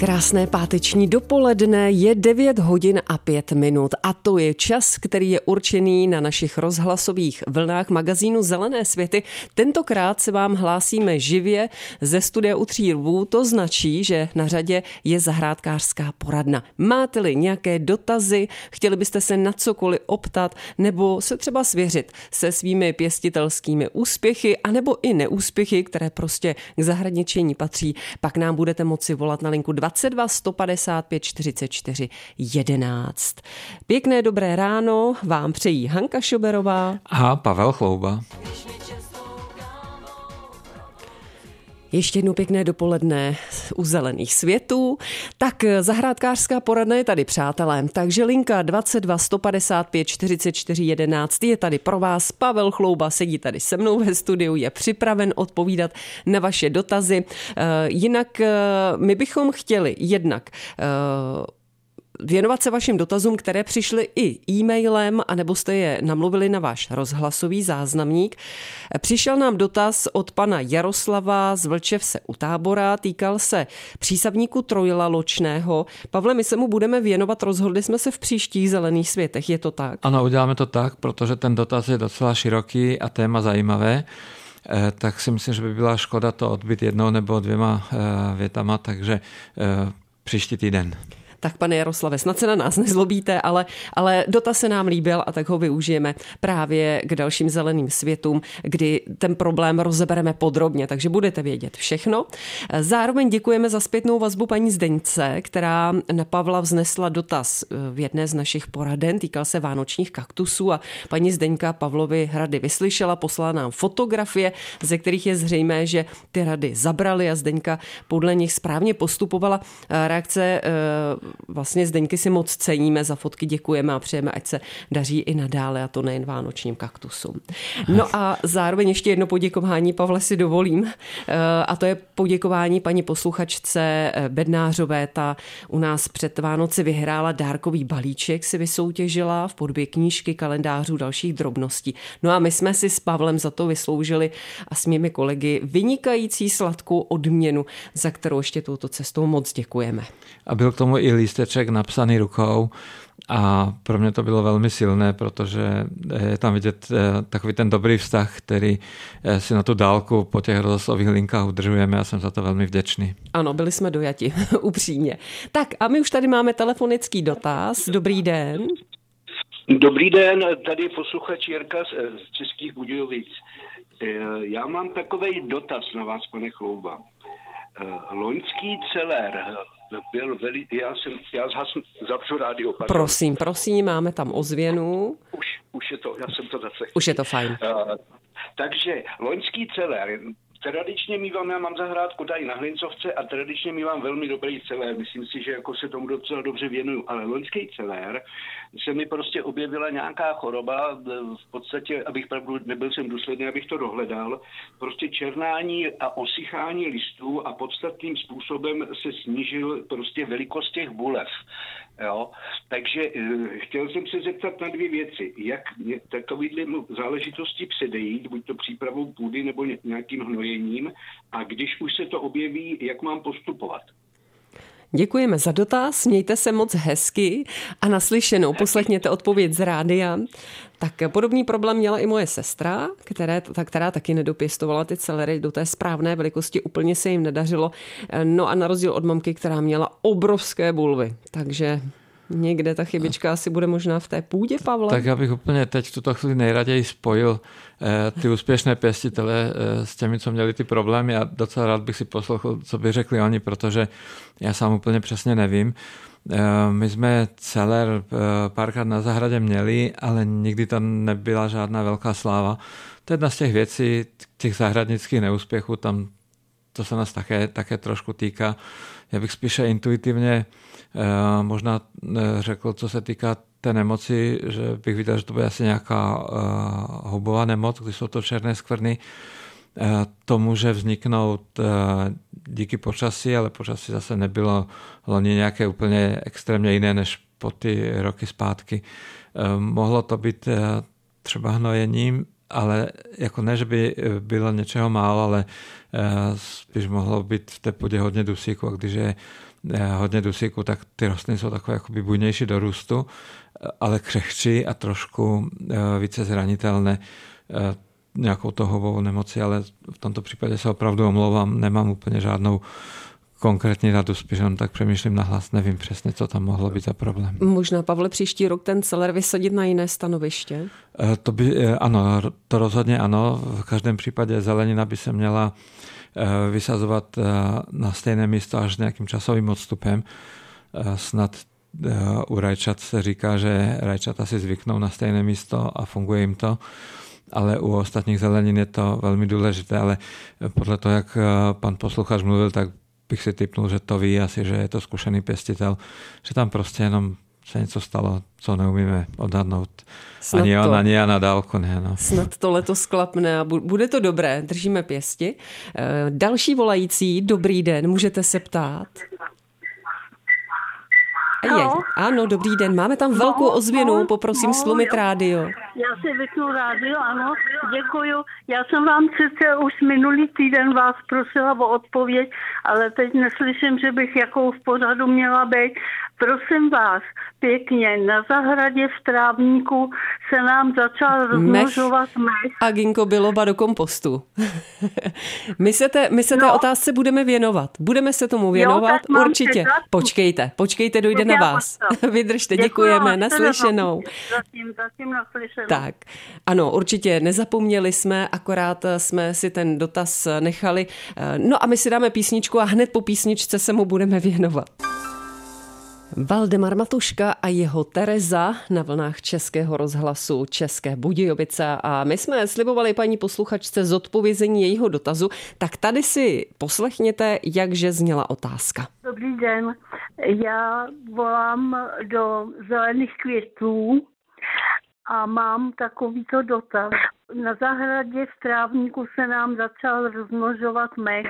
Krásné páteční dopoledne, je 9 hodin a 5 minut a to je čas, který je určený na našich rozhlasových vlnách magazínu Zelené světy. Tentokrát se vám hlásíme živě ze studia U Tří lvů, to značí, že na řadě je zahrádkářská poradna. Máte-li nějaké dotazy, chtěli byste se na cokoliv optat nebo se třeba svěřit se svými pěstitelskými úspěchy anebo i neúspěchy, které prostě k zahradničení patří, pak nám budete moci volat na linku 22 155 44 11. Pěkné dobré ráno vám přejí Hanka Šuberová a Pavel Chlouba. Ještě jednou pěkné dopoledne u Zelených světů. Tak zahrádkářská poradna je tady, přátelé. Takže linka 22 155 44 11 je tady pro vás. Pavel Chlouba sedí tady se mnou ve studiu, je připraven odpovídat na vaše dotazy. Jinak my bychom chtěli jednak věnovat se vašim dotazům, které přišly i e-mailem, anebo jste je namluvili na váš rozhlasový záznamník. Přišel nám dotaz od pana Jaroslava z Vlčevse u Tábora, týkal se přísavníku Trojla Ločného. Pavle, my se mu budeme věnovat, rozhodli jsme se v příštích Zelených světech, je to tak? Ano, uděláme to tak, protože ten dotaz je docela široký a téma zajímavé. Tak si myslím, že by byla škoda to odbyt jednou nebo dvěma větama, takže příští týden. Tak pane Jaroslave, snad se na nás nezlobíte, ale dotaz se nám líbil a tak ho využijeme právě k dalším Zeleným světům, kdy ten problém rozebereme podrobně, takže budete vědět všechno. Zároveň děkujeme za zpětnou vazbu paní Zdeňce, která na Pavla vznesla dotaz v jedné z našich poraden, týkal se vánočních kaktusů a paní Zdeňka Pavlovi rady vyslyšela, poslala nám fotografie, ze kterých je zřejmé, že ty rady zabrali a Zdeňka podle nich správně postupovala. Reakce vlastně Zdeňky si moc ceníme, za fotky děkujeme a přejeme, ať se daří i nadále, a to nejen vánočním kaktusům. No a zároveň ještě jedno poděkování, Pavle, si dovolím, a to je poděkování paní posluchačce Bednářové, ta u nás před Vánoci vyhrála dárkový balíček, si vysoutěžila v podobě knížky, kalendářů, dalších drobností. No a my jsme si s Pavlem za to vysloužili a s mými kolegy vynikající sladkou odměnu, za kterou ještě touto cestou moc děkujeme. A byl k tomu i lísteček napsaný rukou a pro mě to bylo velmi silné, protože je tam vidět takový ten dobrý vztah, který si na tu dálku po těch rozhlasových linkách udržujeme a jsem za to velmi vděčný. Ano, byli jsme dojati, upřímně. Tak a my už tady máme telefonický dotaz. Dobrý den. Dobrý den, tady je posluchač Jirka z Českých Budějovic. Já mám takový dotaz na vás, pane Chlouba. Loňský celér byl veliký, já zapřu rádio. Pardon. Prosím, máme tam ozvěnu. Už je to, já jsem to zase. Už je to fajn. Takže loňský celér, tradičně mívám, já mám zahrádku tady na Hlincovce a tradičně mívám velmi dobrý celér. Myslím si, že jako se tomu docela dobře věnuju, ale loňský celér se mi prostě objevila nějaká choroba, v podstatě, abych pravdu, nebyl jsem důsledný, abych to dohledal, prostě černání a osychání listů a podstatným způsobem se snížil prostě velikost těch bulev. Jo? Takže chtěl jsem se zeptat na dvě věci. Jak takovýhle záležitosti předejít, buď to přípravou půdy nebo nějakým hnojením, a když už se to objeví, jak mám postupovat? Děkujeme za dotaz, mějte se moc hezky a naslyšenou. Poslechněte odpověď z rádia. Tak podobný problém měla i moje sestra, která taky nedopěstovala ty celery do té správné velikosti, úplně se jim nedařilo. No a na rozdíl od mamky, která měla obrovské bulvy, takže někde ta chybička asi bude možná v té půdě, Pavle. Tak já bych úplně teď v tuto chvíli nejraději spojil ty úspěšné pěstitele s těmi, co měli ty problémy, a docela rád bych si poslouchal, co by řekli oni, protože já sám úplně přesně nevím. My jsme celer párkrát na zahradě měli, ale nikdy tam nebyla žádná velká sláva. To je jedna z těch věcí, těch zahradnických neúspěchů, tam to se nás také trošku týká. Já bych spíše intuitivně možná řekl, co se týká té nemoci, že bych viděl, že to bude asi nějaká houbová nemoc, když jsou to černé skvrny. To může vzniknout díky počasí, ale počasí zase nebylo loni nějaké úplně extrémně jiné než po ty roky zpátky. Mohlo to být třeba hnojením, ale jako ne, že by bylo něčeho málo, ale spíš mohlo být v té půdě hodně dusíku, a když je hodně dusíku, tak ty rostliny jsou takové jakoby bujnější do růstu, ale křehčí a trošku více zranitelné nějakou tohovou nemoci, ale v tomto případě se opravdu omlouvám, nemám úplně žádnou konkrétní radu, spíš jenom tak přemýšlím nahlas, nevím přesně, co tam mohlo být za problém. Možná, Pavle, příští rok ten celer vysadit na jiné stanoviště? To by, ano, to rozhodně ano. V každém případě zelenina by se měla vysazovat na stejné místo až nějakým časovým odstupem. Snad u rajčat se říká, že rajčata si zvyknou na stejné místo a funguje jim to, ale u ostatních zelenin je to velmi důležité, ale podle toho, jak pan posluchač mluvil, tak bych si tipnul, že to ví asi, že je to zkušený pěstitel, že tam prostě jenom se něco stalo, co neumíme odhadnout. Ani na dálku ne. No. Snad to letos klapne a bude to dobré, držíme pěsti. Další volající, dobrý den, můžete se ptát? Ano, dobrý den, máme tam velkou ozvěnu, poprosím slumit rádio. Já si vypnu rádio, ano, děkuju. Já jsem vám přece už minulý týden vás prosila o odpověď, ale teď neslyším, že bych jakou v pořadu měla být. Prosím vás, pěkně, na zahradě v trávníku se nám začal rozmnožovat mech. A ginkgo biloba do kompostu. My se té otázce budeme věnovat. Budeme se tomu věnovat, jo, určitě. Počkejte, dojde na vás. Vydržte, děkujeme, naslyšenou. Zatím naslyšenou. Tak, ano, určitě nezapomněli jsme, akorát jsme si ten dotaz nechali. No a my si dáme písničku a hned po písničce se mu budeme věnovat. Valdemar Matuška a jeho Tereza na vlnách Českého rozhlasu České Budějovice a my jsme slibovali paní posluchačce zodpovězení jejího dotazu, tak tady si poslechněte, jakže zněla otázka. Dobrý den, já volám do zelených květů a mám takovýto dotaz. Na zahradě v trávníku se nám začal rozmnožovat mech.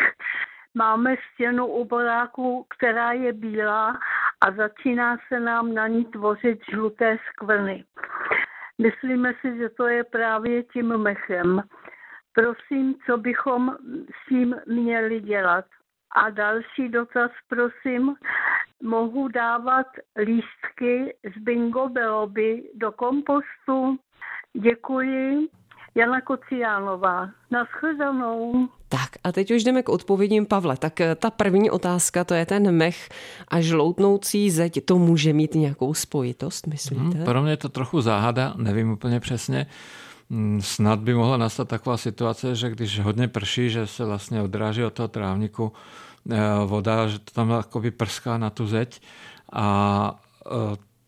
Máme stěnu u baráku, která je bílá a začíná se nám na ní tvořit žluté skvrny. Myslíme si, že to je právě tím mechem. Prosím, co bychom s tím měli dělat? A další dotaz, prosím, mohu dávat lístky z bingo biloby do kompostu? Děkuji. Jana Kociánová. Naschledanou. Tak a teď už jdeme k odpovědím, Pavle. Tak ta první otázka, to je ten mech a žloutnoucí zeď. To může mít nějakou spojitost, myslíte? Pro mě je to trochu záhada, nevím úplně přesně. Snad by mohla nastat taková situace, že když hodně prší, že se vlastně odráží od toho trávníku voda, že to tam jakoby prská na tu zeď a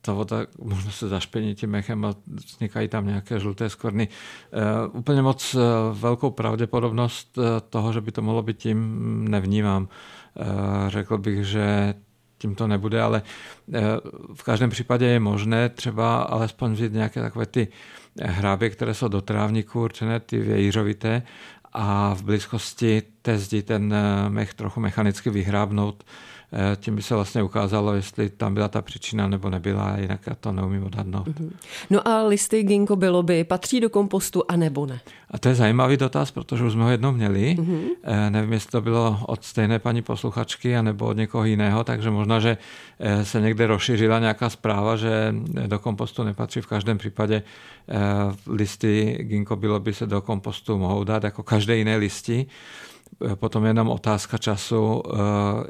ta voda možná se zašpění tím mechem a vznikají tam nějaké žluté skvrny. Úplně moc velkou pravděpodobnost toho, že by to mohlo být tím, nevnímám. Řekl bych, že tím to nebude, ale v každém případě je možné třeba alespoň vzít nějaké takové ty hrábě, které jsou do trávníku určené, ty vějířovité, a v blízkosti té zdi ten mech trochu mechanicky vyhrábnout. Tím by se vlastně ukázalo, jestli tam byla ta příčina nebo nebyla, jinak já to neumím odhadnout. No a listy ginkgo biloby patří do kompostu a nebo ne? A to je zajímavý dotaz, protože už jsme ho jednou měli. Nevím, jestli to bylo od stejné paní posluchačky a nebo od někoho jiného, takže možná, že se někde rozšířila nějaká zpráva, že do kompostu nepatří. V každém případě listy ginkgo biloby se do kompostu mohou dát jako každé jiné listy. Potom je nám otázka času,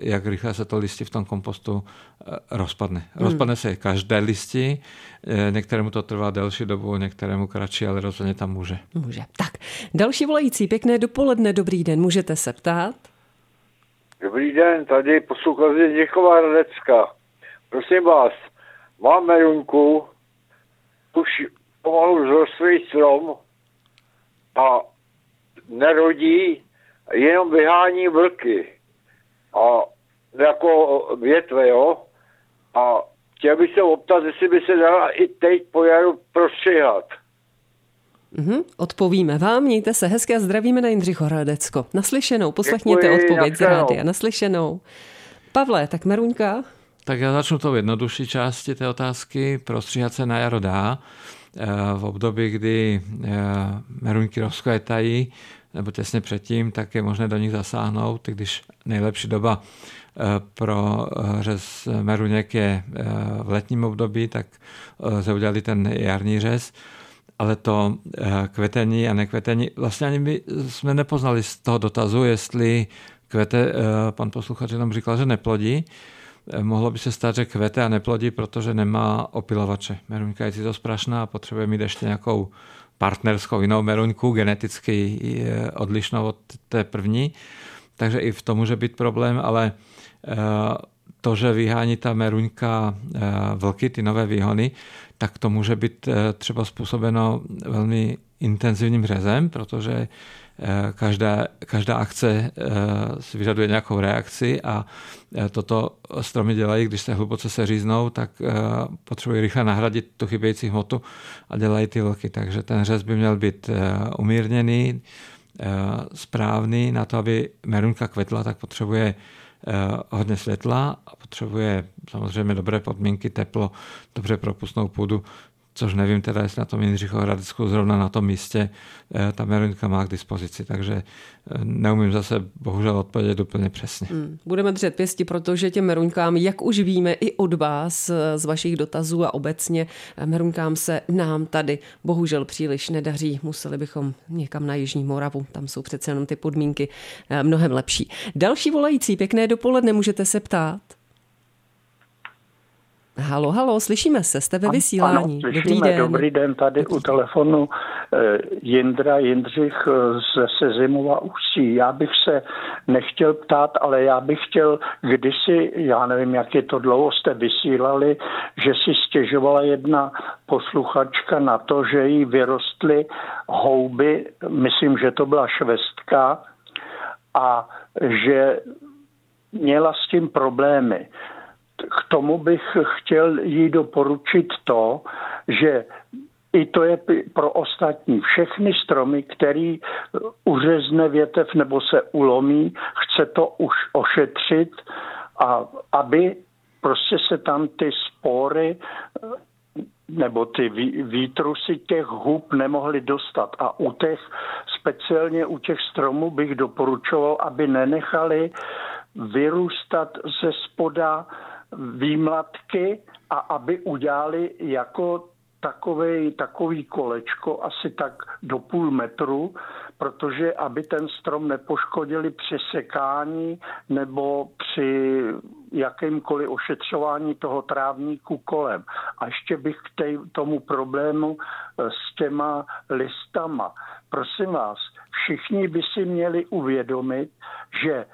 jak rychle se to listí v tom kompostu rozpadne. Rozpadne se každé listí, některému to trvá delší dobu, některému kratší, ale rozhodně tam může. Může. Tak, další volající, pěkné dopoledne, dobrý den, můžete se ptát? Dobrý den, tady posluchač Jindřichohradecka. Prosím vás, mám meruňku, už pomalu vzrostlý strom a nerodí, jenom vyhání vlky a jako větve, jo. A chtěl bych se optat, jestli by se dala i teď po jaru prostřihat. Odpovíme vám, mějte se hezky a zdravíme na Jindřichohradecko. Naslyšenou, poslechněte odpověď z rádia. Naslyšenou. Pavle, tak Meruňka? Tak já začnu tou jednodušší části té otázky. Prostříhat se na jaro dá. V období, kdy meruňky rozkvětají, nebo těsně předtím, tak je možné do nich zasáhnout, když nejlepší doba pro řez meruněk je v letním období, tak se udělali ten jarní řez. Ale to kvetení a nekvetení, vlastně ani my jsme nepoznali z toho dotazu, jestli kvete, pan posluchač jenom říkal, že neplodí. Mohlo by se stát, že kvete a neplodí, protože nemá opilovače. Meruňka je cizosprašná a potřebuje mít ještě nějakou partnerskou jinou meruňku, geneticky odlišnou od té první. Takže i v tom může být problém, ale to, že vyhání ta meruňka vlky, ty nové výhony, tak to může být třeba způsobeno velmi intenzivním řezem, protože každá akce si vyžaduje nějakou reakci a toto stromy dělají, když se hluboce seříznou, tak potřebují rychle nahradit tu chybějící hmotu a dělají ty vlky. Takže ten řez by měl být umírněný, správný. Na to, aby meruňka kvetla, tak potřebuje hodně světla a potřebuje samozřejmě dobré podmínky, teplo, dobře propustnou půdu, což nevím teda, jestli na tom Jindřichohradecku zrovna na tom místě ta meruňka má k dispozici, takže neumím zase bohužel odpovědět úplně přesně. Budeme držet pěsti, protože těm meruňkám, jak už víme i od vás, z vašich dotazů a obecně, meruňkám se nám tady bohužel příliš nedaří. Museli bychom někam na Jižní Moravu, tam jsou přece jenom ty podmínky mnohem lepší. Další volající, pěkné dopoledne, můžete se ptát. Halo, halo, slyšíme se, jste ve vysílání. Ano, slyšíme, dobrý den, tady u telefonu Jindřich ze Sezimova Ústí. Já bych se nechtěl ptát, ale já bych chtěl, kdysi, já nevím, jak je to dlouho, jste vysílali, že si stěžovala jedna posluchačka na to, že jí vyrostly houby, myslím, že to byla švestka, a že měla s tím problémy. K tomu bych chtěl jí doporučit to, že i to je pro ostatní. Všechny stromy, který uřezne větev nebo se ulomí, chce to už ošetřit, a aby prostě se tam ty spory nebo ty výtrusy těch hub nemohly dostat. A u těch, speciálně u těch stromů bych doporučoval, aby nenechali vyrůstat ze spoda výmladky a aby udělali jako takový kolečko asi tak do půl metru, protože aby ten strom nepoškodili při sekání nebo při jakýmkoliv ošetřování toho trávníku kolem. A ještě bych k tomu problému s těma listama. Prosím vás, všichni by si měli uvědomit, že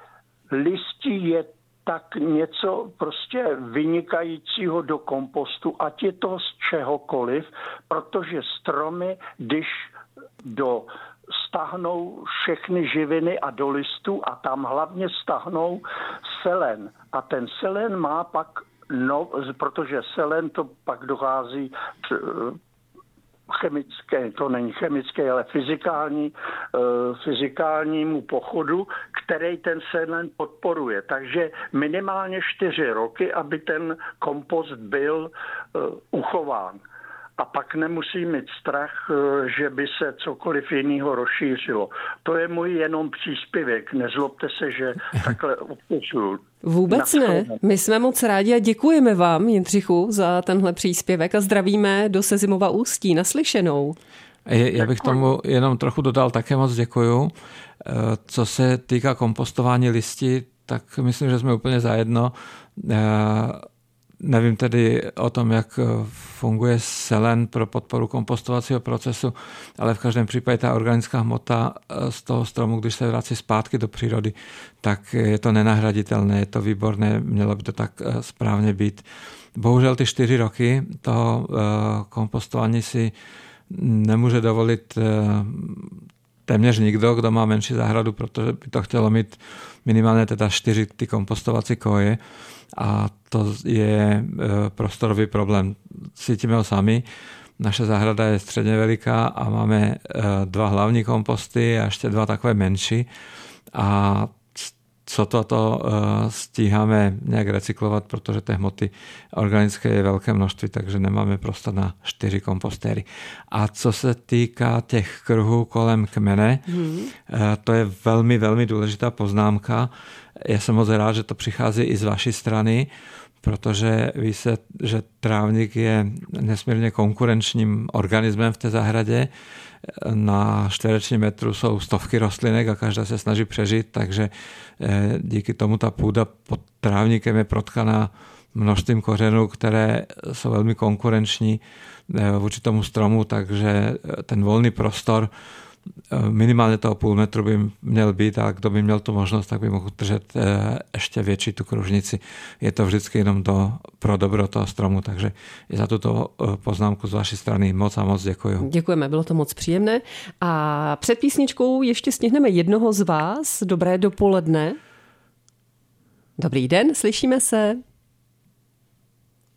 listí je tak něco prostě vynikajícího do kompostu, ať je to z čehokoliv, protože stromy, když stahnou všechny živiny a do listů a tam hlavně stahnou selen. A ten selen má pak, protože selen to pak dochází chemické, to není chemické, ale fyzikálnímu pochodu, který ten selen podporuje. Takže minimálně 4 roky, aby ten kompost byl uchován. A pak nemusí mít strach, že by se cokoliv jiného rozšířilo. To je můj jenom příspěvek. Nezlobte se, že takhle obtěžuju. Vůbec ne. My jsme moc rádi a děkujeme vám, Jindřichu, za tenhle příspěvek a zdravíme do Sezimova Ústí. Naslyšenou. Já bych tomu jenom trochu dodal, také moc děkuju. Co se týká kompostování listí, tak myslím, že jsme úplně zajedno. Nevím tedy o tom, jak funguje selen pro podporu kompostovacího procesu, ale v každém případě ta organická hmota z toho stromu, když se vrací zpátky do přírody, tak je to nenahraditelné, je to výborné, mělo by to tak správně být. Bohužel ty 4 roky toho kompostování si nemůže dovolit téměř nikdo, kdo má menší zahradu, protože by to chtělo mít minimálně teda 4 ty kompostovací koje a to je prostorový problém. Cítíme ho sami. Naše zahrada je středně veliká a máme dva hlavní komposty a ještě dva takové menší. A co toto stíháme nějak recyklovat, protože té hmoty organické je velké množství, takže nemáme prostor na 4 kompostéry. A co se týká těch kruhů kolem kmene, to je velmi, velmi důležitá poznámka. Já jsem moc rád, že to přichází i z vaší strany, protože ví se, že trávník je nesmírně konkurenčním organismem v té zahradě. Na čtverečním metru jsou stovky rostlinek a každá se snaží přežít, takže díky tomu ta půda pod trávníkem je protkaná množstvím kořenů, které jsou velmi konkurenční vůči tomu stromu, takže ten volný prostor minimálně toho půl metru by měl být a kdo by měl tu možnost, tak by mohl držet ještě větší tu kružnici. Je to vždycky jenom pro dobro toho stromu, takže i za tuto poznámku z vaší strany moc a moc děkuju. Děkujeme, bylo to moc příjemné. A před písničkou ještě stihneme jednoho z vás. Dobré dopoledne. Dobrý den, slyšíme se.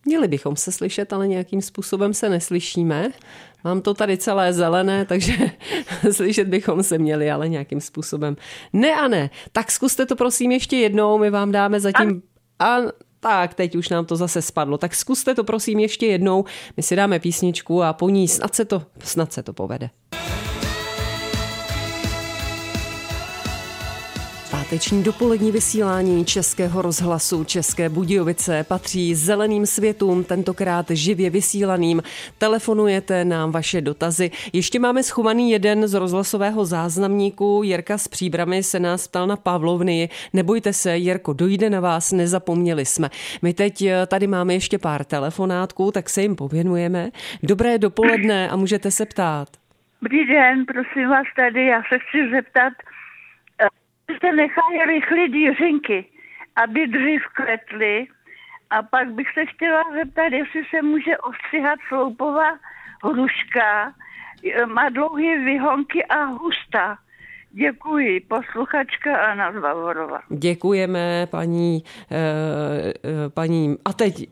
Měli bychom se slyšet, ale nějakým způsobem se neslyšíme. Mám to tady celé zelené, takže slyšet bychom se měli, ale nějakým způsobem. Ne a ne. Tak zkuste to prosím ještě jednou, my vám dáme zatím... Tak, teď už nám to zase spadlo. Tak zkuste to prosím ještě jednou, my si dáme písničku a po ní snad se to povede. Páteční dopolední vysílání Českého rozhlasu České Budějovice patří zeleným světům, tentokrát živě vysílaným. Telefonujete nám vaše dotazy. Ještě máme schovaný jeden z rozhlasového záznamníku. Jirka z Příbramy se nás ptal na Pavlovnii. Nebojte se, Jirko, dojde na vás, nezapomněli jsme. My teď tady máme ještě pár telefonátků, tak se jim pověnujeme. Dobré dopoledne a můžete se ptát. Dobrý den, prosím vás tady, já se chci zeptat, jste nechali rychlit jiřinky, aby dřív kvetly. A pak bych se chtěla zeptat, jestli se může ostříhat sloupová hruška. Má dlouhé vyhonky a hustá. Děkuji, posluchačka Hana Zagorová. Děkujeme, paní. A teď...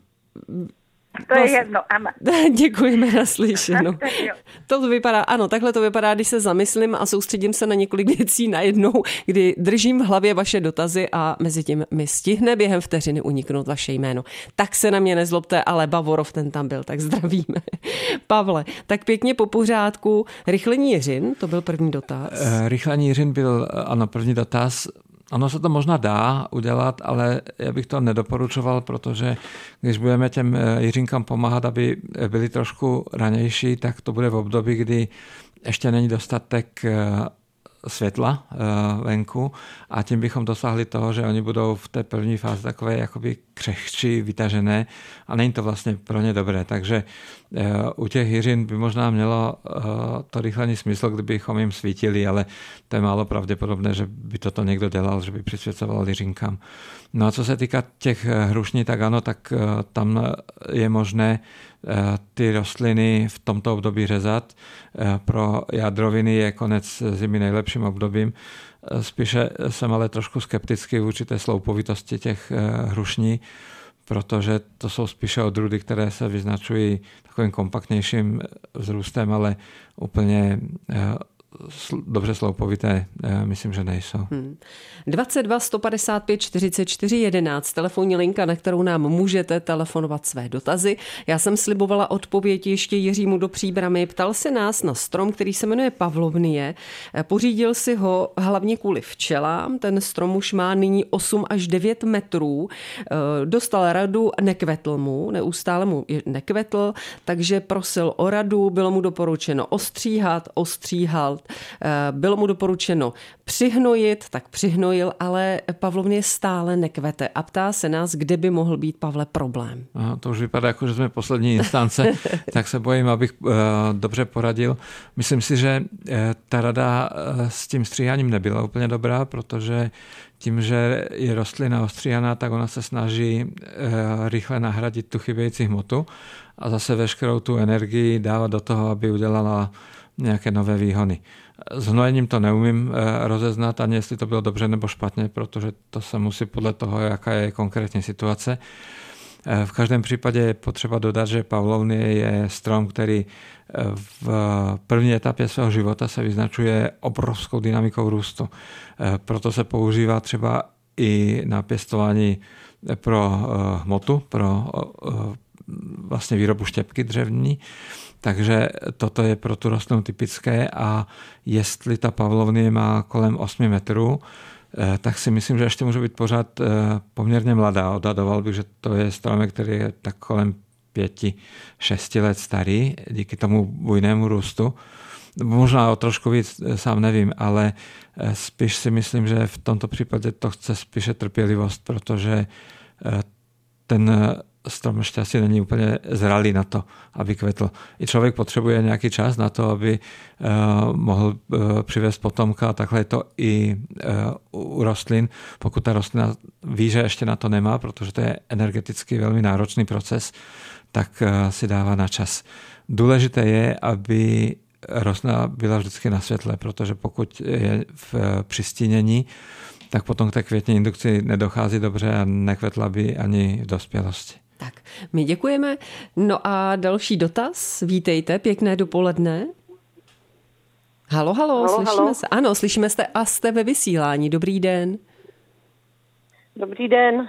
To je jedno, ano. Děkujeme, naslyšenou. To vypadá, ano, takhle to vypadá, když se zamyslím a soustředím se na několik věcí najednou, kdy držím v hlavě vaše dotazy a mezi tím mi stihne během vteřiny uniknout vaše jméno. Tak se na mě nezlobte, ale Bavorov ten tam byl, tak zdravíme. Pavle, tak pěkně po pořádku. Rychlení jiřin, to byl první dotaz. Rychlení jiřin byl, ano, první dotaz. Ono se to možná dá udělat, ale já bych to nedoporučoval, protože když budeme těm jiřinkám pomáhat, aby byly trošku ranější, tak to bude v období, kdy ještě není dostatek světla venku a tím bychom dosáhli toho, že oni budou v té první fázi takové jakoby křehčí, vytažené a není to vlastně pro ně dobré. Takže u těch jiřin by možná mělo to rychlení smysl, kdybychom jim svítili, ale to je málo pravděpodobné, že by toto někdo dělal, že by přisvěcoval jiřinkám. No a co se týká těch hrušní, tak ano, tak tam je možné ty rostliny v tomto období řezat. Pro jádroviny je konec zimy nejlepším obdobím. Spíše jsem ale trošku skeptický vůči té sloupovitosti těch hrušní, protože to jsou spíše odrůdy, které se vyznačují takovým kompaktnějším vzrůstem, ale úplně dobře sloupovité, myslím, že nejsou. 22 155 44 11, telefonní linka, na kterou nám můžete telefonovat své dotazy. Já jsem slibovala odpověď ještě Jiřímu do Příbramy. Ptal se nás na strom, který se jmenuje Pavlovnie. Pořídil si ho hlavně kvůli včelám. Ten strom už má nyní 8 až 9 metrů. Dostal radu, nekvetl mu, neustále mu nekvetl, takže prosil o radu, bylo mu doporučeno ostříhal, bylo mu doporučeno přihnojit, tak přihnojil, ale Pavlovně stále nekvete a ptá se nás, kde by mohl být, Pavle, problém. Aha, to už vypadá jako, že jsme poslední instance, tak se bojím, abych dobře poradil. Myslím si, že ta rada s tím stříháním nebyla úplně dobrá, protože tím, že je rostlina ostříhaná, tak ona se snaží rychle nahradit tu chybějící hmotu a zase veškerou tu energii dávat do toho, aby udělala nějaké nové výhony. S hnojením to neumím rozeznat, ani jestli to bylo dobře nebo špatně, protože to se musí podle toho, jaká je konkrétní situace. V každém případě je potřeba dodat, že Pavlovnie je strom, který v první etapě svého života se vyznačuje obrovskou dynamikou růstu. Proto se používá třeba i na pěstování pro hmotu, pro vlastně výrobu štěpky dřevní. Takže toto je pro tu rostlinu typické a jestli ta Pavlovnie má kolem 8 metrů, tak si myslím, že ještě může být pořád poměrně mladá. Odhadoval bych, že to je stromek, který je tak kolem 5-6 let starý, díky tomu bujnému růstu. Možná o trošku víc, sám nevím, ale spíš si myslím, že v tomto případě to chce spíše trpělivost, protože ten strom ještě asi není úplně zralý na to, aby kvetl. I člověk potřebuje nějaký čas na to, aby mohl přivést potomka, takhle je to i u rostlin. Pokud ta rostlina ví, že ještě na to nemá, protože to je energeticky velmi náročný proces, tak si dává na čas. Důležité je, aby rostlina byla vždycky na světle, protože pokud je v přistínění, tak potom k té květní indukci nedochází dobře a nekvetla by ani v dospělosti. Tak, my děkujeme. No a další dotaz. Vítejte, pěkné dopoledne. Halo, halo, slyšíme se. Ano, slyšíme se a jste ve vysílání. Dobrý den. Dobrý den.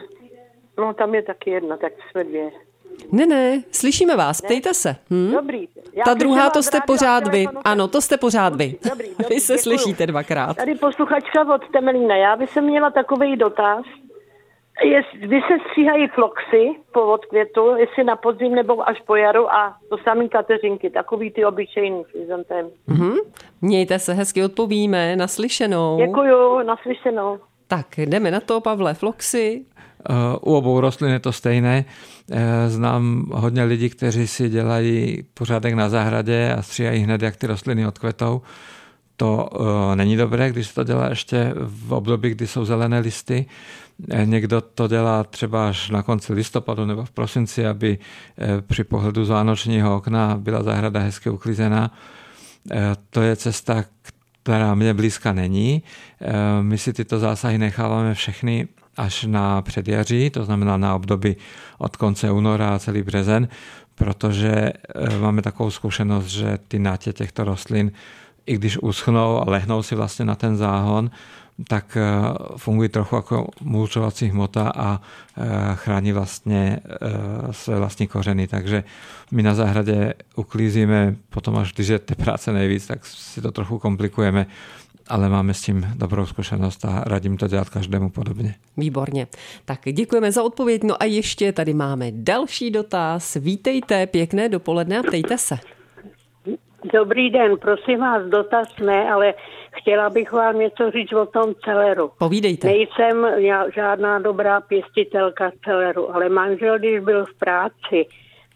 No, tam je taky jedna, tak jsme dvě. Ne, slyšíme vás, ne? Ptejte se. Dobrý. Ta druhá, to jste pořád vy. Ano, to jste pořád vy. Dobrý, vy se děkuju. Slyšíte dvakrát. Tady posluchačka od Temelína. Já bych se měla takový dotaz. Vy se stříhají floxy po odkvětu, jestli na podzim nebo až po jaru a to samý kateřinky, takový ty obyčejný chryzantem. Mějte se, hezky odpovíme, naslyšenou. Děkuju, naslyšenou. Tak, jdeme na to, Pavle, floxy. U obou rostlin je to stejné. Znám hodně lidí, kteří si dělají pořádek na zahradě a stříhají hned, jak ty rostliny odkvetou. To není dobré, když se to dělá ještě v období, kdy jsou zelené listy. Někdo to dělá třeba až na konci listopadu nebo v prosinci, aby při pohledu z vánočního okna byla zahrada hezky uklizená. To je cesta, která mě blízka není. My si tyto zásahy necháváme všechny až na předjaří, to znamená na období od konce února a celý březen, protože máme takovou zkušenost, že ty nátě těchto rostlin, i když uschnou a lehnou si vlastně na ten záhon, tak fungují trochu jako mulčovací hmota a chrání vlastně své vlastní kořeny. Takže my na zahradě uklízíme, potom až když je té práce nejvíc, tak si to trochu komplikujeme, ale máme s tím dobrou zkušenost a radím to dělat každému podobně. Výborně. Tak děkujeme za odpověď. No a ještě tady máme další dotaz. Vítejte, pěkné dopoledne a ptejte se. Dobrý den, prosím vás, dotaz ne, ale chtěla bych vám něco říct o tom celeru. Povídejte. Nejsem žádná dobrá pěstitelka celeru, ale manžel, když byl v práci,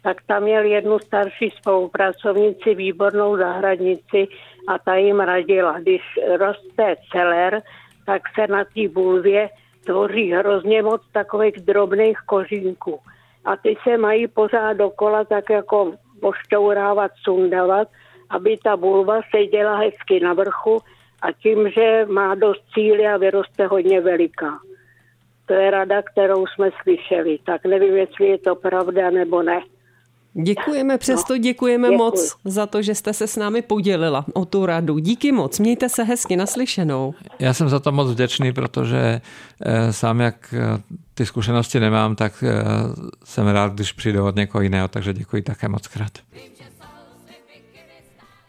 tak tam měl jednu starší spolupracovnici, výbornou zahradnici a ta jim radila. Když roste celer, tak se na té bulvě tvoří hrozně moc takových drobných kořínků. A ty se mají pořád dokola tak jako poštourávat, sundávat, aby ta bulva seděla hezky na vrchu a tím, že má dost síly a vyroste hodně veliká. To je rada, kterou jsme slyšeli. Tak nevím, jestli je to pravda nebo ne. Děkujeme, přesto děkuji moc za to, že jste se s námi podělila o tu radu. Díky moc, mějte se hezky, naslyšenou. Já jsem za to moc vděčný, protože sám jak ty zkušenosti nemám, tak jsem rád, když přijdu od někoho jiného, takže děkuji také moc krát.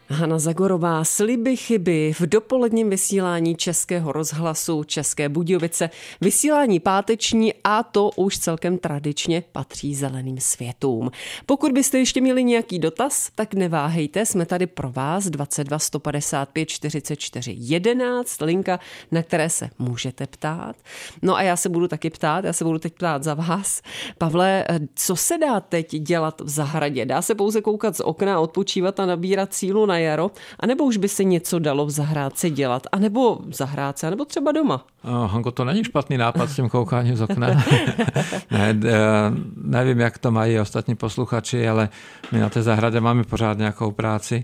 Hana Zagorová, sliby chyby v dopoledním vysílání Českého rozhlasu České Budějovice. Vysílání páteční a to už celkem tradičně patří zeleným světům. Pokud byste ještě měli nějaký dotaz, tak neváhejte, jsme tady pro vás 22 155 44 11, linka, na které se můžete ptát. No a já se budu teď ptát za vás. Pavle, co se dá teď dělat v zahradě? Dá se pouze koukat z okna, odpočívat a nabírat sílu na jaro, anebo už by se něco dalo v zahrádce dělat, anebo v zahrádce, anebo třeba doma? Hanko, to není špatný nápad s tím koukáním z okna. Ne, nevím, jak to mají ostatní posluchači, ale my na té zahradě máme pořád nějakou práci.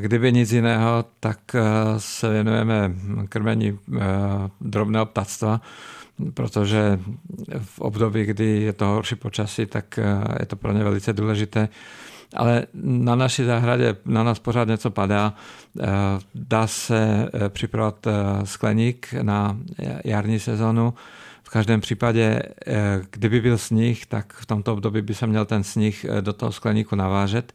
Kdyby nic jiného, tak se věnujeme krmení drobného ptactva, protože v období, kdy je to horší počasí, tak je to pro ně velice důležité. Ale na naší zahradě na nás pořád něco padá. Dá se připravovat skleník na jarní sezonu. V každém případě, kdyby byl sníh, tak v tomto období by se měl ten sníh do toho skleníku navážet.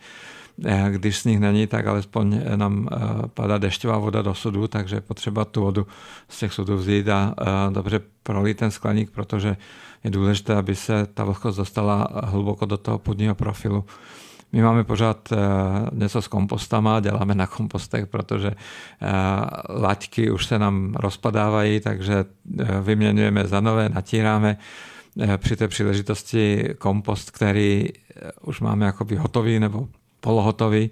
Když sníh není, tak alespoň nám padá dešťová voda do sudu, takže je potřeba tu vodu z těch sudů vzít a dobře prolít ten skleník, protože je důležité, aby se ta vlhkost dostala hluboko do toho půdního profilu. My máme pořád něco s kompostama, děláme na kompostech, protože laťky už se nám rozpadávají, takže vyměňujeme za nové, natíráme. Při té příležitosti kompost, který už máme jakoby hotový nebo polohotový,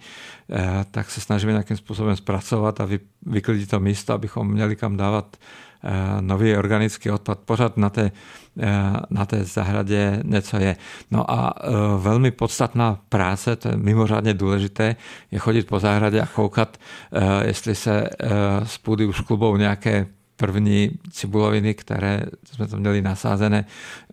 tak se snažíme nějakým způsobem zpracovat a vyklidit to místo, abychom měli kam dávat nový organický odpad. Pořád na té zahradě něco je. No a velmi podstatná práce, to je mimořádně důležité, je chodit po zahradě a koukat, jestli se z půdy už klubou nějaké první cibuloviny, které jsme tam měli nasázené.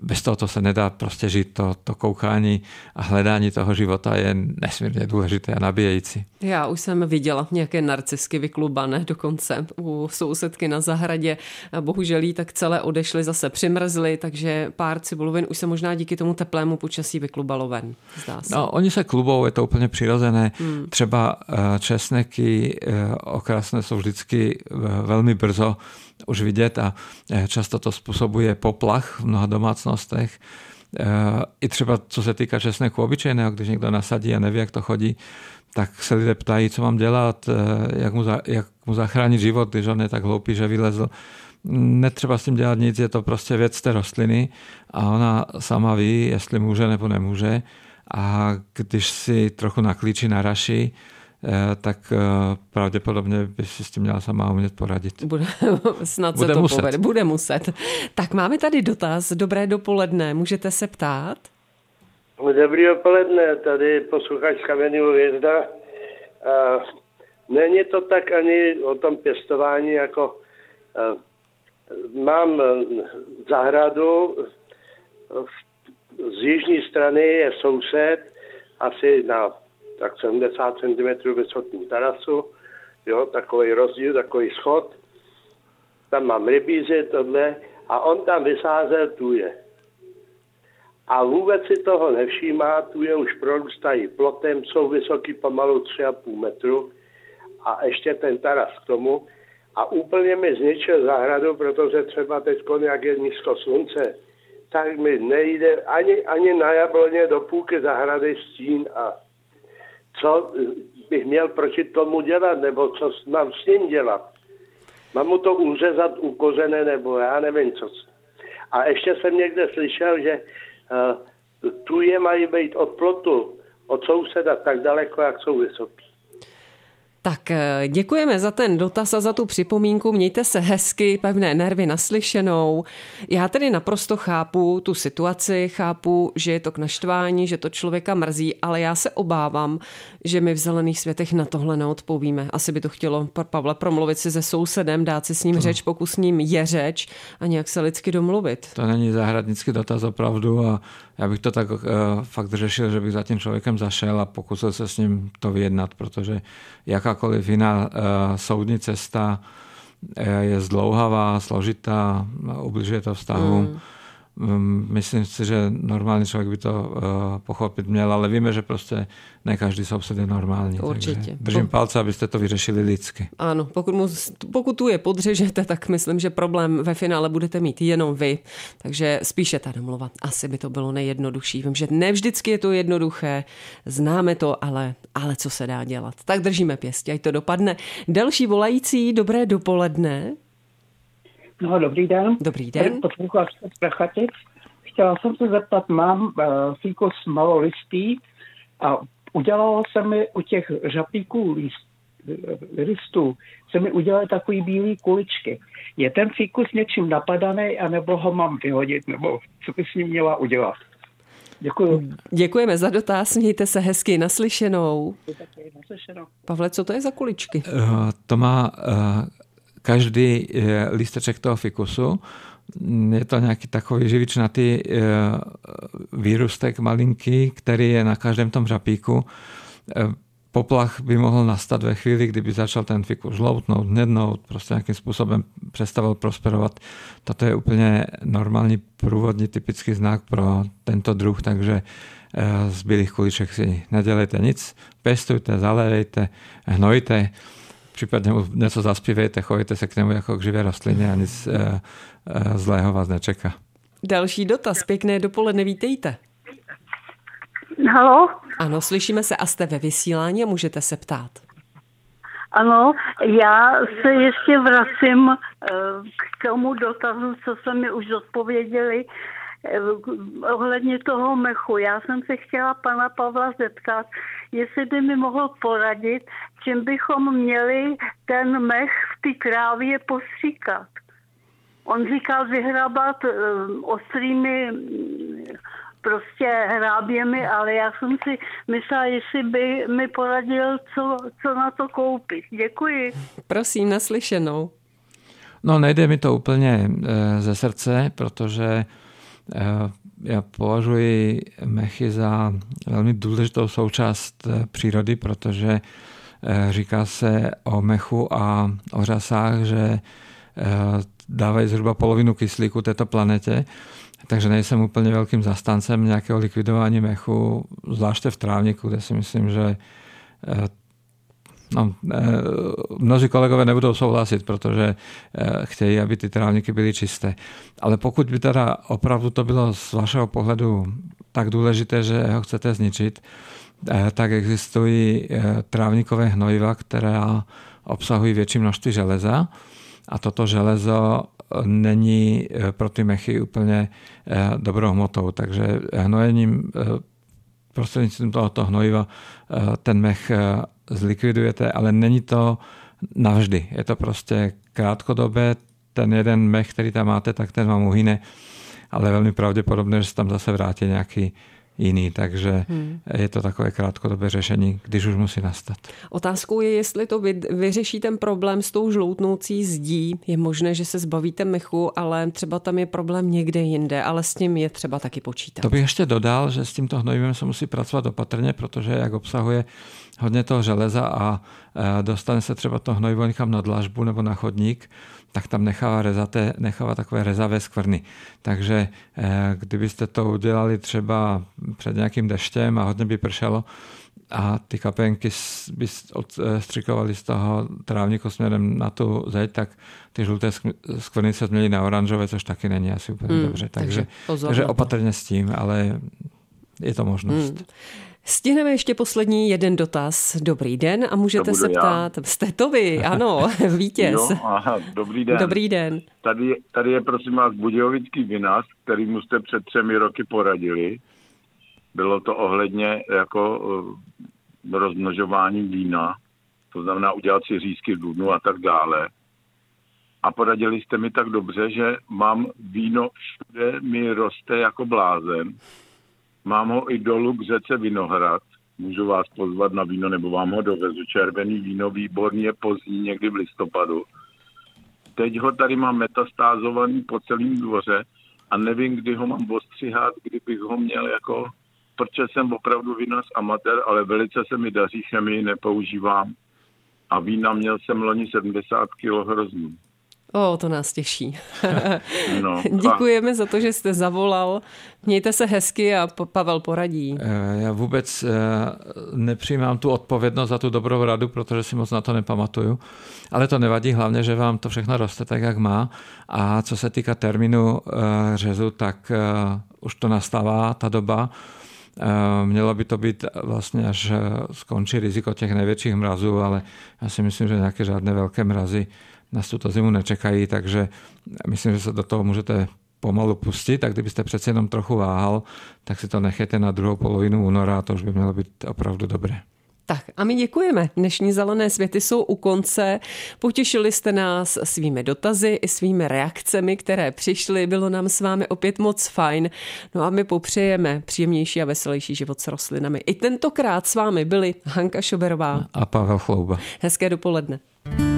Bez toho to se nedá prostě žít. To koukání a hledání toho života je nesmírně důležité a nabíjející. Já už jsem viděla nějaké narcisky vyklubané dokonce u sousedky na zahradě. Bohužel jí tak celé odešly, zase přimrzly, takže pár cibulovin už se možná díky tomu teplému počasí vyklubalo ven. Zdá se. No, oni se klubou, je to úplně přirozené. Třeba česneky okrasné jsou vždycky velmi brzo už vidět a často to způsobuje poplach v mnoha domácnostech. I třeba co se týká česneku obyčejného, když někdo nasadí a neví, jak to chodí, tak se lidé ptají, co mám dělat, jak mu zachránit život, když on je tak hloupý, že vylezl. Netřeba s tím dělat nic, je to prostě věc té rostliny a ona sama ví, jestli může nebo nemůže. A když si trochu naklíčí, naraší, tak pravděpodobně by si s tím měla sama umět poradit. Snad se to povede. Bude muset. Tak máme tady dotaz. Dobré dopoledne. Můžete se ptát? Dobré dopoledne. Tady posluchač Kamenného Hvězda. Není to tak ani o tom pěstování, jako mám zahradu, z jižní strany je soused, asi na tak 70 cm vysokou terasu, jo, takový rozdíl, takový schod. Tam mám rybízy, tohle, a on tam vysázel tuje. A vůbec si toho nevšímá, tuje už prorůstají plotem, jsou vysoký pomalu 3,5 metru a ještě ten taras k tomu. A úplně mi zničil zahradu, protože třeba teď, jak je nízko slunce, tak mi nejde ani na jabloně do půlky zahrady stín a co bych měl proti tomu dělat, nebo co mám s ním dělat. Mám mu to uřezat u kořene, nebo já nevím co. A ještě jsem někde slyšel, že tuje mají být od plotu, od souseda tak daleko, jak jsou vysoký. Tak děkujeme za ten dotaz a za tu připomínku. Mějte se hezky, pevné nervy, naslyšenou. Já tedy naprosto chápu tu situaci, chápu, že je to k naštvání, že to člověka mrzí, ale já se obávám, že my v Zelených světech na tohle neodpovíme. Asi by to chtělo, Pavle, promluvit si se sousedem, dát si s ním řeč, pokud s ním je řeč a nějak se lidsky domluvit. To není zahradnický dotaz opravdu a já bych to tak fakt řešil, že bych za tím člověkem zašel a pokusil se s ním to vyjednat, protože jakákoliv jiná soudní cesta je zdlouhavá, složitá, ubližuje to vztahu. Myslím si, že normální člověk by to pochopit měl, ale víme, že prostě ne každý soused je normální. Určitě. Držím palce, abyste to vyřešili lidsky. Ano, pokud tu je podřežete, tak myslím, že problém ve finále budete mít jenom vy. Takže spíše ta domluva. Asi by to bylo nejjednodušší. Vím, že ne vždycky je to jednoduché. Známe to, ale co se dá dělat. Tak držíme pěstě, ať to dopadne. Další volající, dobré dopoledne. No, dobrý den. Dobrý den. Poslouchám se Prachatec. Chtěla jsem se zeptat, mám fíkus malolistý a udělalo se mi u těch řapíků listů, se mi udělaly takový bílý kuličky. Je ten fíkus něčím napadaný, anebo ho mám vyhodit, nebo co by s ním měla udělat? Děkuju. Děkujeme za dotaz, mějte se hezky, naslyšenou. Pavle, co to je za kuličky? To má každý lísteček toho fikusu. Je to nějaký takový živičnatý výrůstek malinký, který je na každém tom řapíku. Poplach by mohl nastat ve chvíli, kdyby začal ten fikus žloutnout, hnědnout, prostě nějakým způsobem přestával prosperovat. Toto je úplně normální průvodní typický znak pro tento druh, takže z bílých kuliček si nedělejte nic, pěstujte, zalévejte, hnojte, případně něco zaspívejte, chovejte se k němu jako k živé rostlině a nic zlého vás nečeká. Další dotaz, pěkné dopoledne, vítejte. Haló? Ano, slyšíme se a jste ve vysílání a můžete se ptát. Ano, já se ještě vracím k tomu dotazu, co se mi už odpověděli ohledně toho mechu. Já jsem se chtěla pana Pavla zeptat, jestli by mi mohl poradit, čím bychom měli ten mech v té trávě postříkat. On říkal vyhrabat ostrými prostě hráběmi, ale já jsem si myslela, jestli by mi poradil, co na to koupit. Děkuji. Prosím, naslyšenou. No, nejde mi to úplně ze srdce, protože já považuji mechy za velmi důležitou součást přírody, protože říká se o mechu a o řasách, že dávají zhruba polovinu kyslíku této planetě. Takže nejsem úplně velkým zastáncem nějakého likvidování mechu, zvláště v trávníku, kde si myslím, že množí kolegové nebudou souhlasit, protože chtějí, aby ty trávníky byly čisté. Ale pokud by teda opravdu to bylo z vašeho pohledu tak důležité, že ho chcete zničit, tak existují trávníkové hnojiva, která obsahují větší množství železa a toto železo není pro ty mechy úplně dobrou hmotou. Takže hnojením prostřednictvím tohoto hnojiva ten mech zlikvidujete, ale není to navždy. Je to prostě krátkodobé. Ten jeden mech, který tam máte, tak ten vám uhyne, ale velmi pravděpodobné, že se tam zase vrátí nějaký jiný, takže je to takové krátkodobé řešení, když už musí nastat. Otázkou je, jestli to vyřeší ten problém s tou žloutnoucí zdí. Je možné, že se zbavíte mechu, ale třeba tam je problém někde jinde, ale s tím je třeba taky počítat. To bych ještě dodal, že s tímto hnojivem se musí pracovat opatrně, protože jak obsahuje hodně toho železa a dostane se třeba to hnojivo někam na dlažbu nebo na chodník, tak tam nechává takové rezavé skvrny. Takže kdybyste to udělali třeba před nějakým deštěm a hodně by pršelo a ty kapenky by odstřikovaly z toho trávníku směrem na tu zeď, tak ty žluté skvrny se změní na oranžové, což taky není asi úplně dobře. Takže opatrně s tím, ale je to možnost. Stihneme ještě poslední jeden dotaz. Dobrý den a můžete se ptát. Jste to vy, ano, vítěz. Jo, aha, dobrý den. Dobrý den. Tady je prosím vás budějovický vinař, který mu jste před 3 roky poradili. Bylo to ohledně jako rozmnožování vína, to znamená udělat si řízky v dudnu a tak dále. A poradili jste mi tak dobře, že mám víno všude, mi roste jako blázen. Mám ho i dolů k řece Vinohrad. Můžu vás pozvat na víno, nebo vám ho dovezu. Červený víno, výborně pozdní, někdy v listopadu. Teď ho tady mám metastázovaný po celém dvoře a nevím, kdy ho mám ostřihat, kdybych ho měl jako... Protože jsem opravdu vinař amatér, ale velice se mi daří, chemii nepoužívám. A vína měl jsem loni 70 kg hroznů. To nás těší. No, děkujeme za to, že jste zavolal. Mějte se hezky a Pavel poradí. Já vůbec nepřijímám tu odpovědnost za tu dobrou radu, protože si moc na to nepamatuju. Ale to nevadí, hlavně, že vám to všechno roste tak, jak má. A co se týká termínu řezu, tak už to nastává, ta doba. Mělo by to být vlastně, až skončí riziko těch největších mrazů, ale já si myslím, že nějaké žádné velké mrazy nás tuto zimu nečekají, takže myslím, že se do toho můžete pomalu pustit a kdybyste přece jenom trochu váhal, tak si to nechejte na druhou polovinu února a to už by mělo být opravdu dobré. Tak a my děkujeme. Dnešní Zelené světy jsou u konce. Potěšili jste nás svými dotazy i svými reakcemi, které přišly. Bylo nám s vámi opět moc fajn. No a my popřejeme příjemnější a veselější život s rostlinami. I tentokrát s vámi byli Hanka Šuberová a Pavel Chlouba. Hezké dopoledne.